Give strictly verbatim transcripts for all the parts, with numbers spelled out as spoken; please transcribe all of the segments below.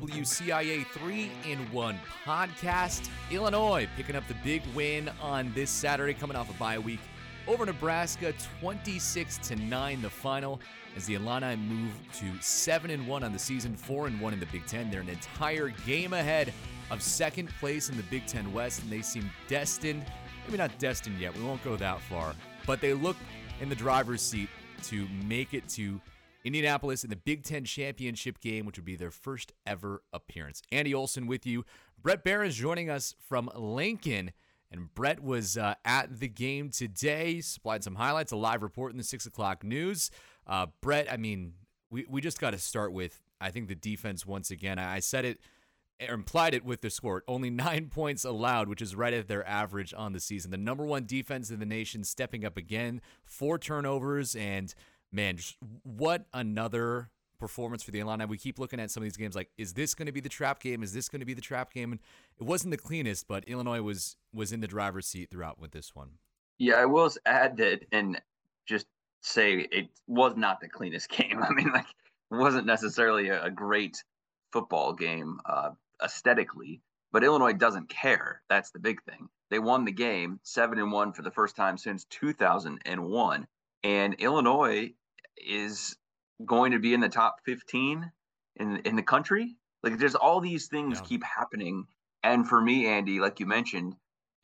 W C I A three in one podcast. Illinois picking up the big win on this Saturday, coming off a bye week over Nebraska, twenty-six to nine the final, as the Illini move to seven and one on the season, four and one in the Big Ten. They're an entire game ahead of second place in the Big Ten West, and they seem destined, maybe not destined yet, we won't go that far, but they look in the driver's seat to make it to Indianapolis in the Big Ten Championship game, which would be their first ever appearance. Andy Olson with you. Brett Barron's joining us from Lincoln, and Brett was uh, at the game today, supplied some highlights, a live report in the six o'clock news. Uh, Brett, I mean, we, we just got to start with, I think, the defense once again. I, I said it, or implied it with the score, only nine points allowed, which is right at their average on the season. The number one defense in the nation stepping up again, four turnovers, and man, just what another performance for the Illini. We keep looking at some of these games like, is this going to be the trap game? Is this going to be the trap game? And it wasn't the cleanest, but Illinois was was in the driver's seat throughout with this one. Yeah, I will add that and just say it was not the cleanest game. I mean, like, it wasn't necessarily a great football game uh, aesthetically, but Illinois doesn't care. That's the big thing. They won the game seven and one for the first time since two thousand one, and Illinois is going to be in the top fifteen in in the country. Like, there's all these things yeah. keep happening. And for me, Andy, like you mentioned,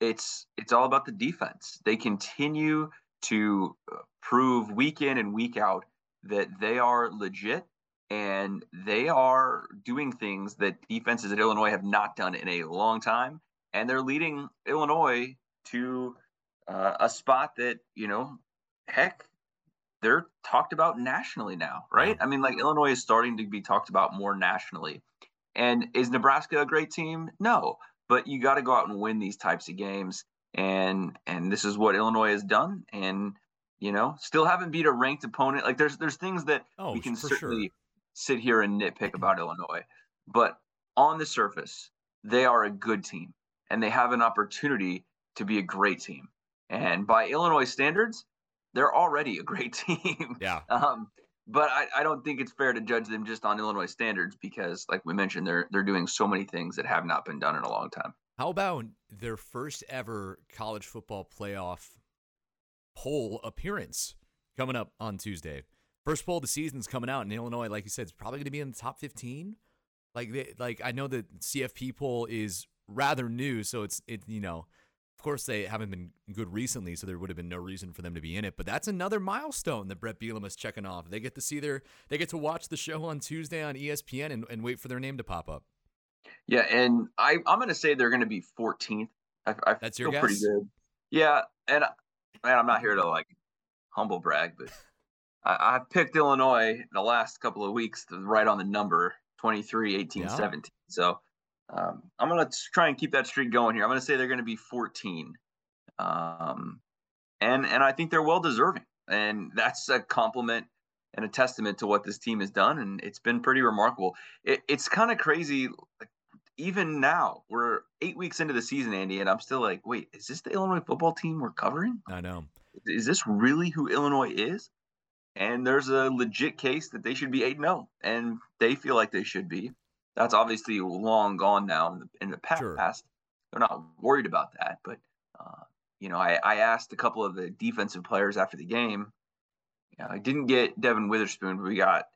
it's it's all about the defense. They continue to prove week in and week out that they are legit, and they are doing things that defenses at Illinois have not done in a long time. And they're leading Illinois to uh, a spot that, you know, heck, they're talked about nationally now, right? I mean, like, Illinois is starting to be talked about more nationally. And is Nebraska a great team? No, but you got to go out and win these types of games. And and this is what Illinois has done. And, you know, still haven't beat a ranked opponent. Like, there's there's things that oh, we can certainly sure. sit here and nitpick about Illinois. But on the surface, they are a good team, and they have an opportunity to be a great team. And by Illinois standards, they're already a great team. Yeah. Um, but I, I don't think it's fair to judge them just on Illinois standards because, like we mentioned, they're they're doing so many things that have not been done in a long time. How about their first ever college football playoff poll appearance coming up on Tuesday? First poll of the season's coming out, and Illinois, like you said, is probably going to be in the top fifteen. Like, they, like I know the C F P poll is rather new, so it's it you know. Of course, they haven't been good recently, so there would have been no reason for them to be in it. But that's another milestone that Brett Bielema is checking off. They get to see their, they get to watch the show on Tuesday on E S P N and, and wait for their name to pop up. Yeah, and I, I'm going to say they're going to be fourteenth. I, I that's feel your guess? Pretty good. Yeah, and man, I'm not here to like humble brag, but I, I picked Illinois in the last couple of weeks to right on the number twenty-three, eighteen, yeah. seventeen. So. Um, I'm going to try and keep that streak going here. I'm going to say they're going to be fourteen. Um, and and I think they're well-deserving. And that's a compliment and a testament to what this team has done. And it's been pretty remarkable. It, it's kind of crazy. Even now, we're eight weeks into the season, Andy, and I'm still like, wait, is this the Illinois football team we're covering? I know. Is this really who Illinois is? And there's a legit case that they should be eight and oh, and they feel like they should be. That's obviously long gone now in the, in the past. Sure. They're not worried about that. But, uh, you know, I, I asked a couple of the defensive players after the game. You know, I didn't get Devin Witherspoon, but we got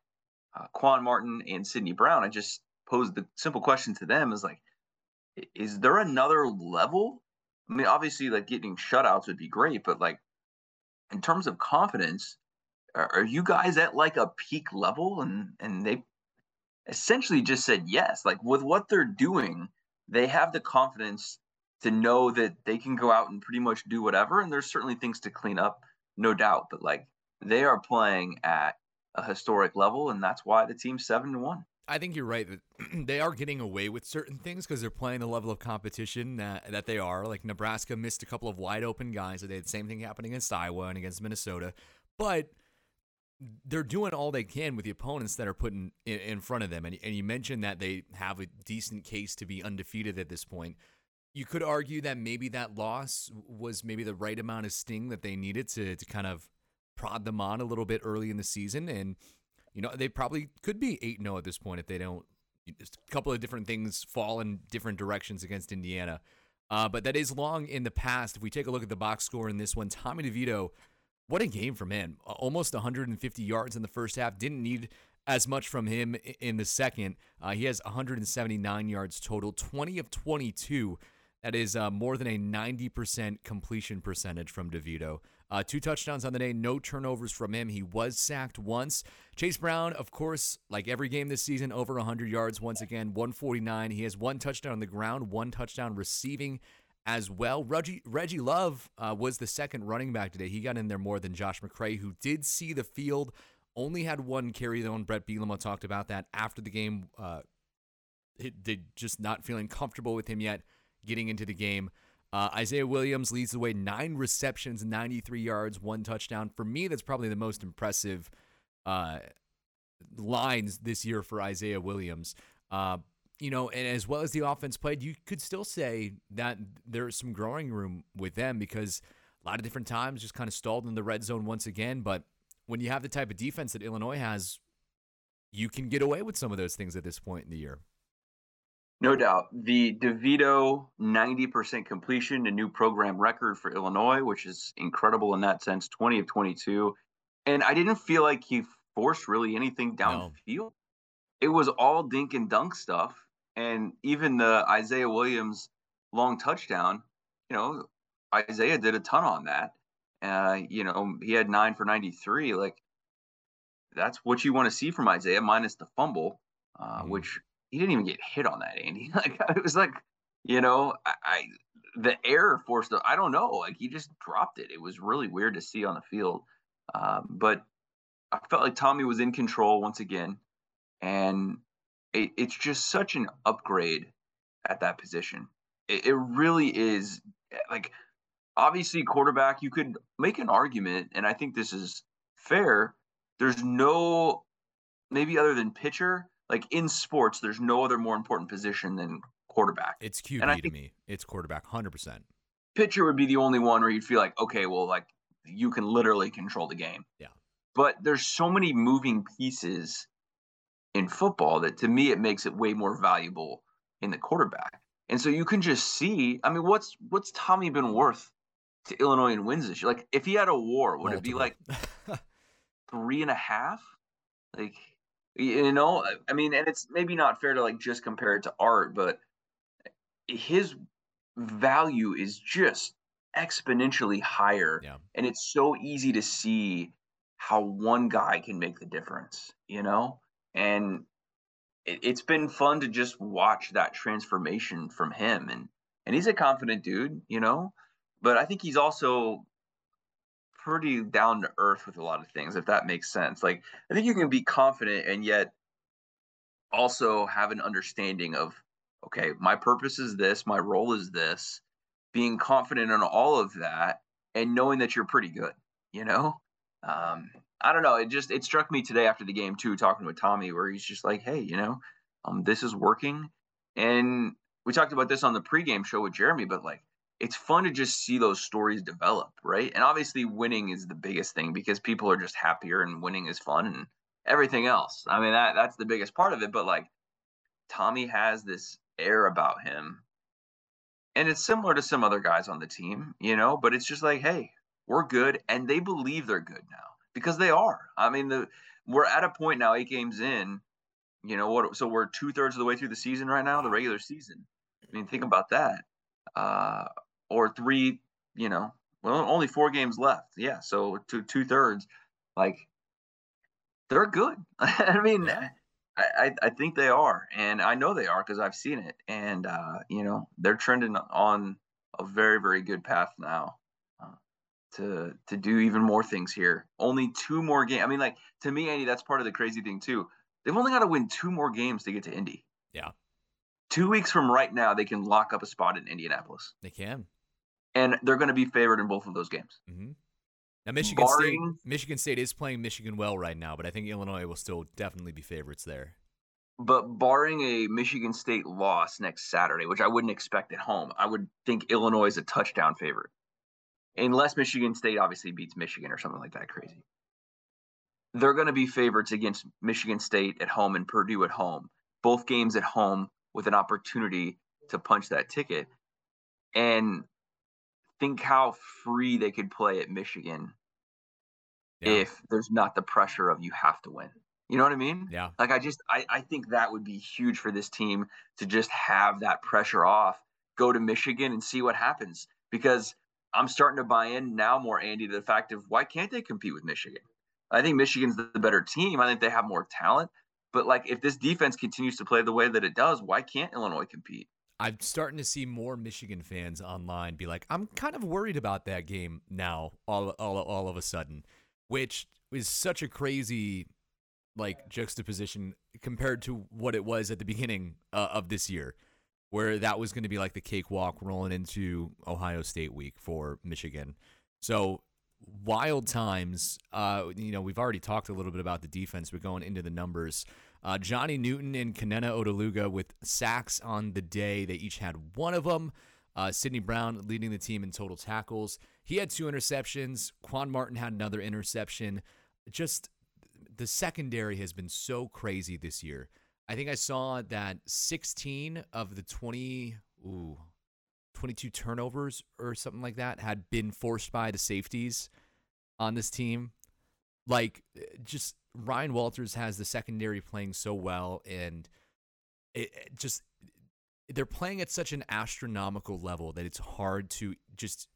uh, Quan Martin and Sidney Brown. I just posed the simple question to them is like, is there another level? I mean, obviously, like, getting shutouts would be great. But, like, in terms of confidence, are, are you guys at, like, a peak level? And, and they – essentially just said yes. Like, with what they're doing, they have the confidence to know that they can go out and pretty much do whatever. And there's certainly things to clean up, no doubt. But, like, they are playing at a historic level, and that's why the team's seven to one. I think you're right. They are getting away with certain things because they're playing the level of competition that, that they are. Like, Nebraska missed a couple of wide open guys. They had the same thing happening against Iowa and against Minnesota, but they're doing all they can with the opponents that are put in, in, in front of them. And, and you mentioned that they have a decent case to be undefeated at this point. You could argue that maybe that loss was maybe the right amount of sting that they needed to, to kind of prod them on a little bit early in the season. And, you know, they probably could be eight and oh at this point if they don't just a couple of different things fall in different directions against Indiana. Uh, but that is long in the past. If we take a look at the box score in this one, Tommy DeVito, what a game from him. Almost one hundred fifty yards in the first half. Didn't need as much from him in the second. Uh, he has one hundred seventy-nine yards total, twenty of twenty-two. That is uh, more than a ninety percent completion percentage from DeVito. Uh, two touchdowns on the day, no turnovers from him. He was sacked once. Chase Brown, of course, like every game this season, over one hundred yards once again, one forty-nine. He has one touchdown on the ground, one touchdown receiving as well. Reggie, Reggie Love uh, was the second running back today. He got in there more than Josh McCray, who did see the field, only had one carry, though, and Brett Bielema talked about that after the game. Uh, they just not feeling comfortable with him yet getting into the game. Uh, Isaiah Williams leads the way, nine receptions, ninety-three yards, one touchdown. For me, that's probably the most impressive uh, lines this year for Isaiah Williams. Uh, you know, and as well as the offense played, you could still say that there's some growing room with them because a lot of different times just kind of stalled in the red zone once again. But when you have the type of defense that Illinois has, you can get away with some of those things at this point in the year. No doubt. The DeVito ninety percent completion, a new program record for Illinois, which is incredible in that sense, twenty of twenty-two. And I didn't feel like he forced really anything downfield. No. It was all dink and dunk stuff. And even the Isaiah Williams long touchdown, you know, Isaiah did a ton on that. Uh, you know, he had nine for ninety-three. Like, that's what you want to see from Isaiah, minus the fumble, uh, mm. which – he didn't even get hit on that, Andy. Like it was like, you know, I, I the error forced. The, I don't know. Like he just dropped it. It was really weird to see on the field. Uh, but I felt like Tommy was in control once again, and it, it's just such an upgrade at that position. It, it really is. Like obviously, quarterback, you could make an argument, and I think this is fair. There's no maybe other than pitcher. Like in sports, there's no other more important position than quarterback. It's Q B to me. It's quarterback, one hundred percent. Pitcher would be the only one where you'd feel like, okay, well, like you can literally control the game. Yeah. But there's so many moving pieces in football that to me it makes it way more valuable in the quarterback. And so you can just see. I mean, what's what's Tommy been worth to Illinois and wins this year? Like, if he had a W A R, would Multiple. It be like three and a half? Like. You know, I mean, and it's maybe not fair to like just compare it to Art, but his value is just exponentially higher. Yeah. And it's so easy to see how one guy can make the difference, you know? And it, it's been fun to just watch that transformation from him. And, and he's a confident dude, you know, but I think he's also pretty down to earth with a lot of things, if that makes sense. Like, I think you can be confident and yet also have an understanding of, okay, my purpose is this, my role is this, being confident in all of that and knowing that you're pretty good, you know? Um, I don't know. It just, it struck me today after the game too, talking with Tommy, where he's just like, hey, you know, um, this is working. And we talked about this on the pregame show with Jeremy, but like, it's fun to just see those stories develop, right? And obviously winning is the biggest thing because people are just happier and winning is fun and everything else. I mean, that that's the biggest part of it. But, like, Tommy has this air about him. And it's similar to some other guys on the team, you know, but it's just like, hey, we're good. And they believe they're good now because they are. I mean, the we're at a point now, eight games in, you know, what? So we're two-thirds of the way through the season right now, the regular season. I mean, think about that. Uh, or three, you know, well, only four games left. Yeah, so two, two-thirds. Like, they're good. I mean, I, I, I think they are, and I know they are because I've seen it. And, uh, you know, they're trending on a very, very good path now uh, to to do even more things here. Only two more games. I mean, like, to me, Andy, that's part of the crazy thing, too. They've only got to win two more games to get to Indy. Yeah. Two weeks from right now, they can lock up a spot in Indianapolis. They can. And they're going to be favored in both of those games. Mm-hmm. Now, Michigan Barring, State Michigan State is playing Michigan well right now, but I think Illinois will still definitely be favorites there. But barring a Michigan State loss next Saturday, which I wouldn't expect at home, I would think Illinois is a touchdown favorite. Unless Michigan State obviously beats Michigan or something like that crazy. They're going to be favorites against Michigan State at home and Purdue at home. both games at home with an opportunity to punch that ticket. And think how free they could play at Michigan yeah. if there's not the pressure of you have to win. You know what I mean? Yeah. Like I just I, I think that would be huge for this team to just have that pressure off, go to Michigan and see what happens. Because I'm starting to buy in now more, Andy, to the fact of why can't they compete with Michigan? I think Michigan's the better team. I think they have more talent. But, like, if this defense continues to play the way that it does, why can't Illinois compete? I'm starting to see more Michigan fans online be like, I'm kind of worried about that game now all all, all of a sudden, which is such a crazy, like, juxtaposition compared to what it was at the beginning uh, of this year, where that was going to be like the cakewalk rolling into Ohio State week for Michigan. So wild times. Uh, you know, we've already talked a little bit about the defense, but going into the numbers, uh, Johnny Newton and Kanena Odaluga with sacks on the day. They each had one of them. Uh, Sidney Brown leading the team in total tackles. He had two interceptions. Quan Martin had another interception. Just the secondary has been so crazy this year. I think I saw that sixteen of the twenty, ooh, twenty-two turnovers or something like that had been forced by the safeties on this team. Like, just Ryan Walters has the secondary playing so well, and it, it just they're playing at such an astronomical level that it's hard to just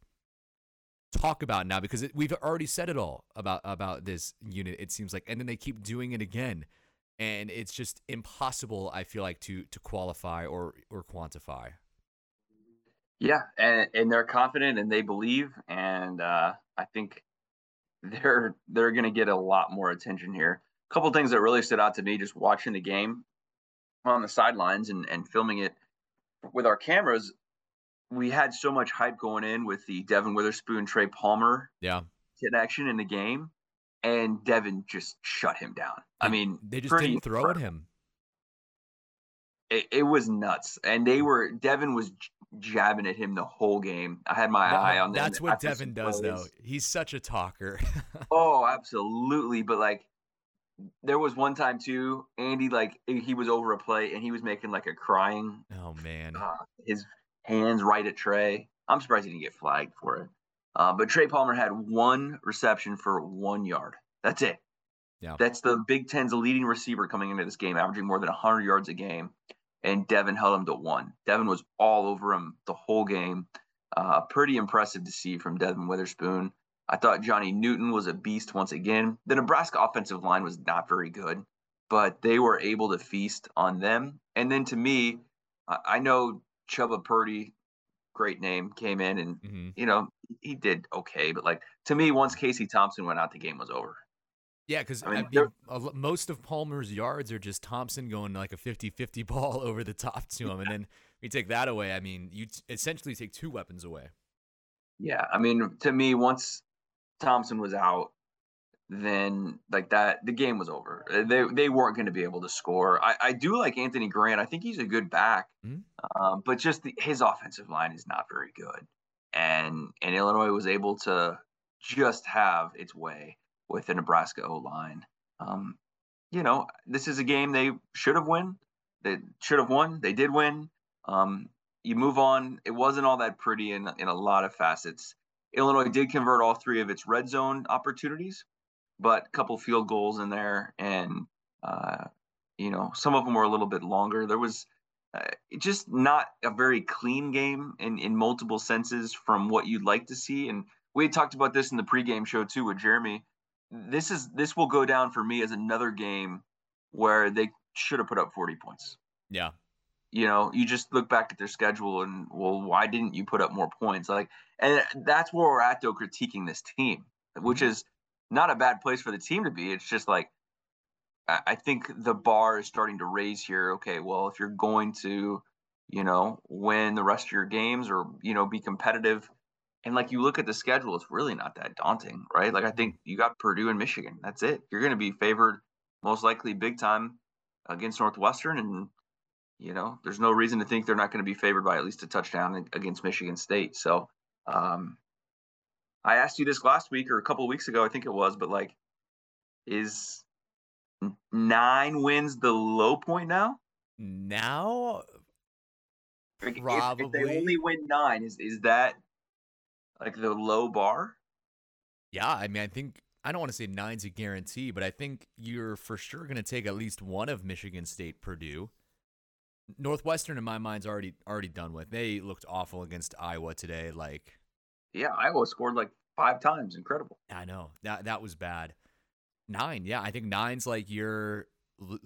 talk about now because it, we've already said it all about about this unit. It seems like, and then they keep doing it again. And it's just impossible, I feel like, to to qualify or or quantify. Yeah, and, and they're confident and they believe, and uh, I think they're they're going to get a lot more attention here. A couple things that really stood out to me just watching the game on the sidelines and, and filming it with our cameras. We had so much hype going in with the Devin Witherspoon, Trey Palmer yeah. connection in the game. And Devin just shut him down. I mean, they just didn't throw firm. at him. It, it was nuts, and they were. Devin was j- jabbing at him the whole game. I had my no, eye on that. That's what Devin does, though. He's such a talker. Oh, absolutely. But like, there was one time too, Andy. Like he was over a play, and he was making like a crying. Oh man, uh, his hands right at Trey. I'm surprised he didn't get flagged for it. Uh, but Trey Palmer had one reception for one yard. That's it. Yeah. That's the Big Ten's leading receiver coming into this game, averaging more than one hundred yards a game. And Devin held him to one. Devin was all over him the whole game. Uh, pretty impressive to see from Devin Witherspoon. I thought Johnny Newton was a beast once again. The Nebraska offensive line was not very good, but they were able to feast on them. And then to me, I know Chubba Purdy, great name, came in and, mm-hmm. you know, he did okay. But, like, to me, once Casey Thompson went out, the game was over. Yeah, because I mean, I mean, most of Palmer's yards are just Thompson going like a fifty-fifty ball over the top to him. Yeah. And then we take that away. I mean, you t- essentially take two weapons away. Yeah, I mean, to me, once Thompson was out, then, like, that, the game was over. They they weren't going to be able to score. I, I do like Anthony Grant. I think he's a good back. Mm-hmm. Um, but just the, his offensive line is not very good. And and Illinois was able to just have its way with the Nebraska O-line. Um, you know, this is a game they should have won. They should have won. They did win. Um, you move on. It wasn't all that pretty in, in a lot of facets. Illinois did convert all three of its red zone opportunities, but a couple field goals in there. And, uh, you know, some of them were a little bit longer. There was Uh, just not a very clean game in, in multiple senses from what you'd like to see. And we had talked about this in the pregame show too with Jeremy. This is this will go down for me as another game where they should have put up forty points. Yeah. You know, you just look back at their schedule and, well, why didn't you put up more points? Like, and that's where we're at, though, critiquing this team, which is not a bad place for the team to be. It's just like, I think the bar is starting to raise here. Okay, well, if you're going to, you know, win the rest of your games or, you know, be competitive, and like you look at the schedule, it's really not that daunting, right? Like I think you got Purdue and Michigan. That's it. You're going to be favored most likely big time against Northwestern, and you know, there's no reason to think they're not going to be favored by at least a touchdown against Michigan State. So, um, I asked you this last week or a couple of weeks ago, I think it was, but like, is nine wins the low point now? now, probably. If, if they only win nine, is, is that like the low bar? Yeah, I mean, I think I don't want to say nine's a guarantee, but I think you're for sure going to take at least one of Michigan State, Purdue. Northwestern, in my mind's already already done with. They looked awful against Iowa today. Like, yeah, Iowa scored like five times. Incredible. I know that that was bad. Nine, yeah, I think nine's like your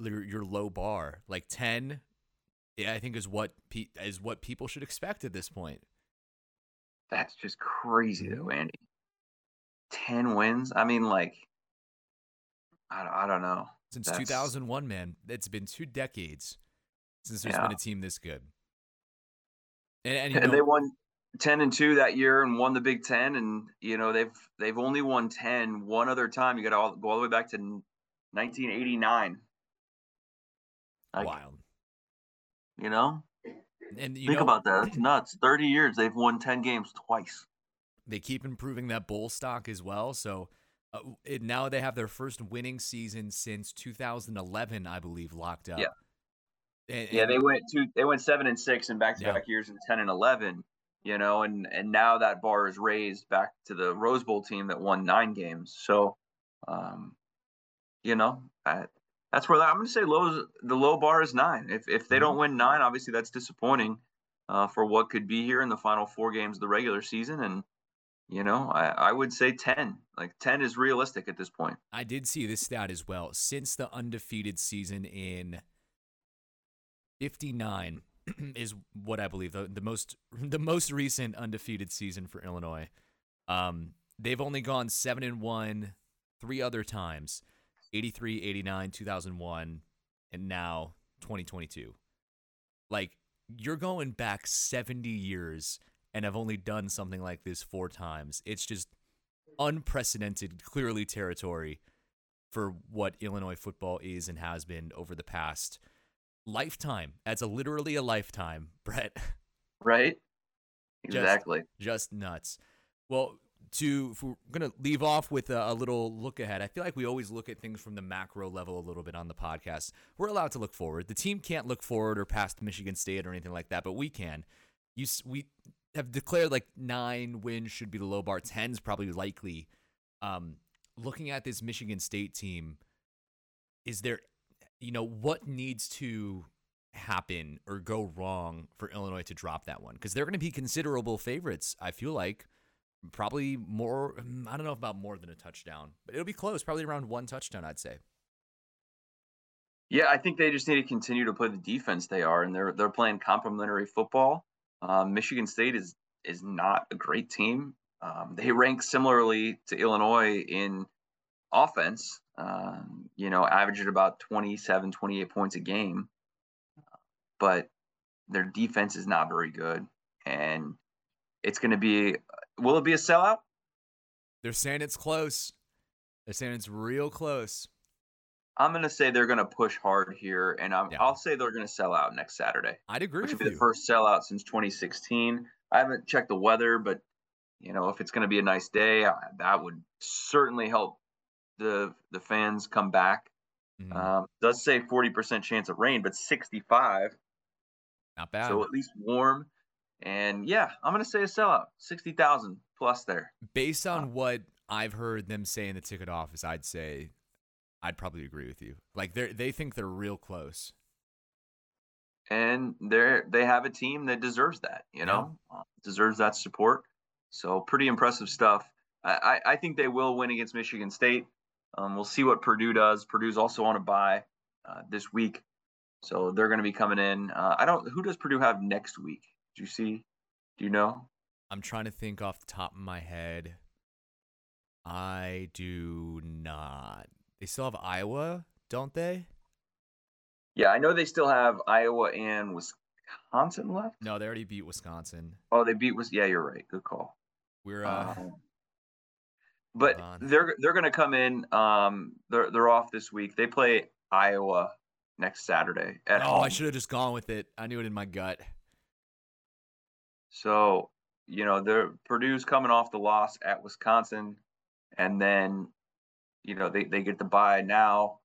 your low bar. Like ten, yeah, I think is what pe- is what people should expect at this point. That's just crazy, though, Andy. ten wins? I mean, like, I don't, I don't know. Since That's... two thousand one, man, it's been two decades since there's yeah. been a team this good. And, and, you and know, they won ten and two that year and won the Big Ten. And, you know, they've they've only won ten one other time. You got to go all the way back to nineteen eighty-nine. Like, wild. You know? And you Think know, about that. It's nuts. thirty years, they've won ten games twice. They keep improving that bowl stock as well. So uh, it, now they have their first winning season since two thousand eleven, I believe, locked up. Yeah, and, yeah, and, they went two, they went seven and six in back-to-back yeah. years in ten and eleven. You know, and and now that bar is raised back to the Rose Bowl team that won nine games. So, um, you know, I, that's where I'm going to say low. The low bar is nine. If if they mm-hmm. don't win nine, obviously that's disappointing uh, for what could be here in the final four games of the regular season. And you know, I, I would say ten. Like, ten is realistic at this point. I did see this stat as well. Since the undefeated season in fifty-nine is what I believe, the, the most the most recent undefeated season for Illinois, um, they've only gone seven and one three other times, eighty-three, eighty-nine, two thousand one, and now twenty twenty-two. Like, you're going back seventy years and I've only done something like this four times. It's just unprecedented, clearly, territory for what Illinois football is and has been over the past lifetime. That's a, literally a lifetime, Brett. Right? Exactly. Just, just nuts. Well, to if we're going to leave off with a, a little look ahead. I feel like we always look at things from the macro level a little bit on the podcast. We're allowed to look forward. The team can't look forward or past Michigan State or anything like that, but we can. You we... have declared like nine wins should be the low bar. Ten's probably likely. Um, looking at this Michigan State team, is there, you know, what needs to happen or go wrong for Illinois to drop that one? Because they're going to be considerable favorites, I feel like. Probably more, I don't know about more than a touchdown, but it'll be close, probably around one touchdown, I'd say. Yeah, I think they just need to continue to play the defense they are, and they're they're playing complementary football. Um, Michigan State is is not a great team. Um, they rank similarly to Illinois in offense, um, you know, averaging about twenty-seven, twenty-eight points a game. But their defense is not very good. And it's going to be – will it be a sellout? They're saying it's close. They're saying it's real close. I'm going to say they're going to push hard here, and I'm, yeah. I'll say they're going to sell out next Saturday. I'd agree with you. Which would be the first sellout since twenty sixteen. I haven't checked the weather, but, you know, if it's going to be a nice day, I, that would certainly help the the fans come back. Mm-hmm. Um, does say forty percent chance of rain, but sixty-five. Not bad. So at least warm. And, yeah, I'm going to say a sellout, sixty thousand plus there. Based on uh, what I've heard them say in the ticket office, I'd say – I'd probably agree with you. Like they they think they're real close, and they they have a team that deserves that. You know, yeah. uh, deserves that support. So pretty impressive stuff. I, I, I think they will win against Michigan State. Um, we'll see what Purdue does. Purdue's also on a bye uh, this week, so they're going to be coming in. Uh, I don't. Who does Purdue have next week? Do you see? Do you know? I'm trying to think off the top of my head. I do not. They still have Iowa, don't they? Yeah, I know they still have Iowa and Wisconsin left. No, they already beat Wisconsin. Oh, they beat Wisconsin. Yeah, you're right. Good call. We're, uh, um, but they're they're going to come in. Um, they're they're off this week. They play Iowa next Saturday at home. Oh, I should have just gone with it. I knew it in my gut. So you know, they're Purdue's coming off the loss at Wisconsin, and then. You know, they, they get the bye now,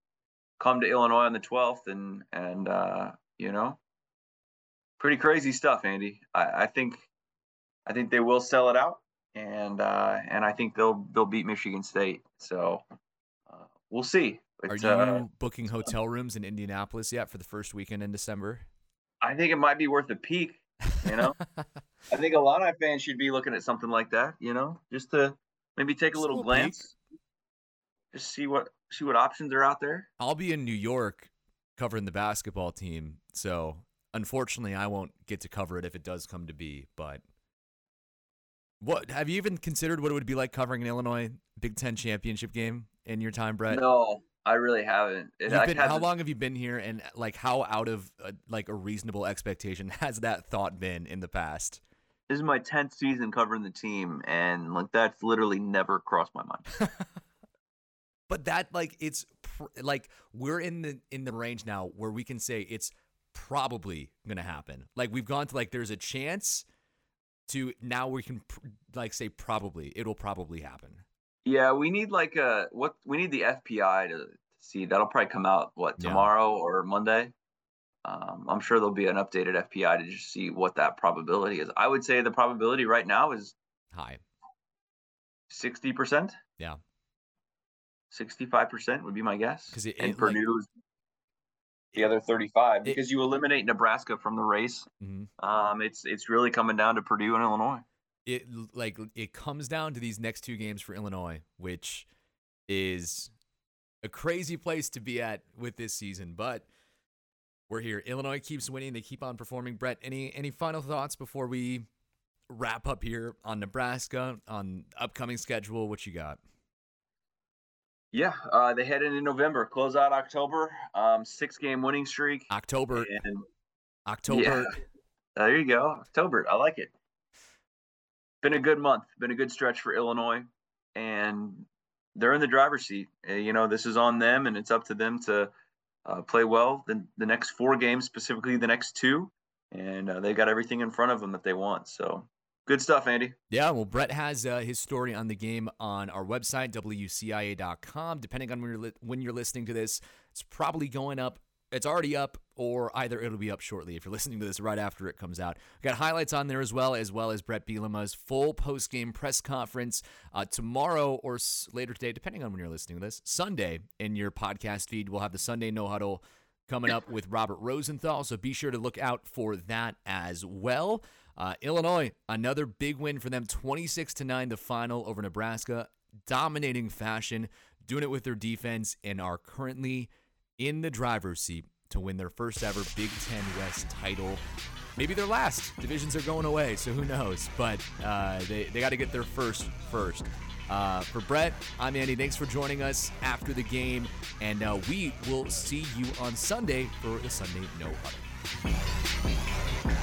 come to Illinois on the twelfth, and and uh, you know? Pretty crazy stuff, Andy. I, I think I think they will sell it out, and uh, and I think they'll they'll beat Michigan State. So uh, we'll see. It's, Are you uh, booking hotel rooms in Indianapolis yet for the first weekend in December? I think it might be worth a peek, you know? I think a lot of fans should be looking at something like that, you know, just to maybe take a little, little glance, peek. Just see what see what options are out there. I'll be in New York covering the basketball team, so unfortunately I won't get to cover it if it does come to be. But what have you even considered what it would be like covering an Illinois Big Ten championship game in your time, Brett? No, I really haven't. It, I been, haven't. How long have you been here, and like how out of uh, like a reasonable expectation has that thought been in the past? This is my tenth season covering the team, and like that's literally never crossed my mind. But that, like, it's pr- like we're in the in the range now where we can say it's probably gonna happen. Like we've gone to like there's a chance to now we can pr- like say probably it'll probably happen. Yeah, we need like a what we need the F P I to see. That'll probably come out what tomorrow yeah. or Monday. Um, I'm sure there'll be an updated F P I to just see what that probability is. I would say the probability right now is high. sixty percent? Yeah. sixty-five percent would be my guess. It, and it, Purdue's like, the other thirty-five because it, you eliminate Nebraska from the race. Mm-hmm. Um, it's it's really coming down to Purdue and Illinois. It like it comes down to these next two games for Illinois, which is a crazy place to be at with this season, but we're here. Illinois keeps winning. They keep on performing. Brett, any any final thoughts before we wrap up here on Nebraska, on upcoming schedule? What you got? Yeah, uh, they head into November, close out October, um, six-game winning streak. October. And, October. Yeah. There you go. October. I like it. Been a good month. Been a good stretch for Illinois, and they're in the driver's seat. You know, this is on them, and it's up to them to – Uh, play well the, the next four games, specifically the next two, and uh, they got everything in front of them that they want. So good stuff, Andy. Yeah, well, Brett has uh, his story on the game on our website, W C I A dot com. Depending on when you're, li- when you're listening to this, it's probably going up. It's already up, or either it'll be up shortly if you're listening to this right after it comes out. We've got highlights on there as well, as well as Brett Bielema's full post-game press conference uh, tomorrow or s- later today, depending on when you're listening to this. Sunday in your podcast feed, we'll have the Sunday No Huddle coming up with Robert Rosenthal, so be sure to look out for that as well. Uh, Illinois, another big win for them, twenty-six to nine, the final over Nebraska, dominating fashion, doing it with their defense, and are currently in the driver's seat to win their first ever Big Ten West title. Maybe their last. Divisions are going away, so who knows? But uh, they, they got to get their first first. Uh, for Brett, I'm Andy. Thanks for joining us after the game, and uh, we will see you on Sunday for the Sunday No Huddle.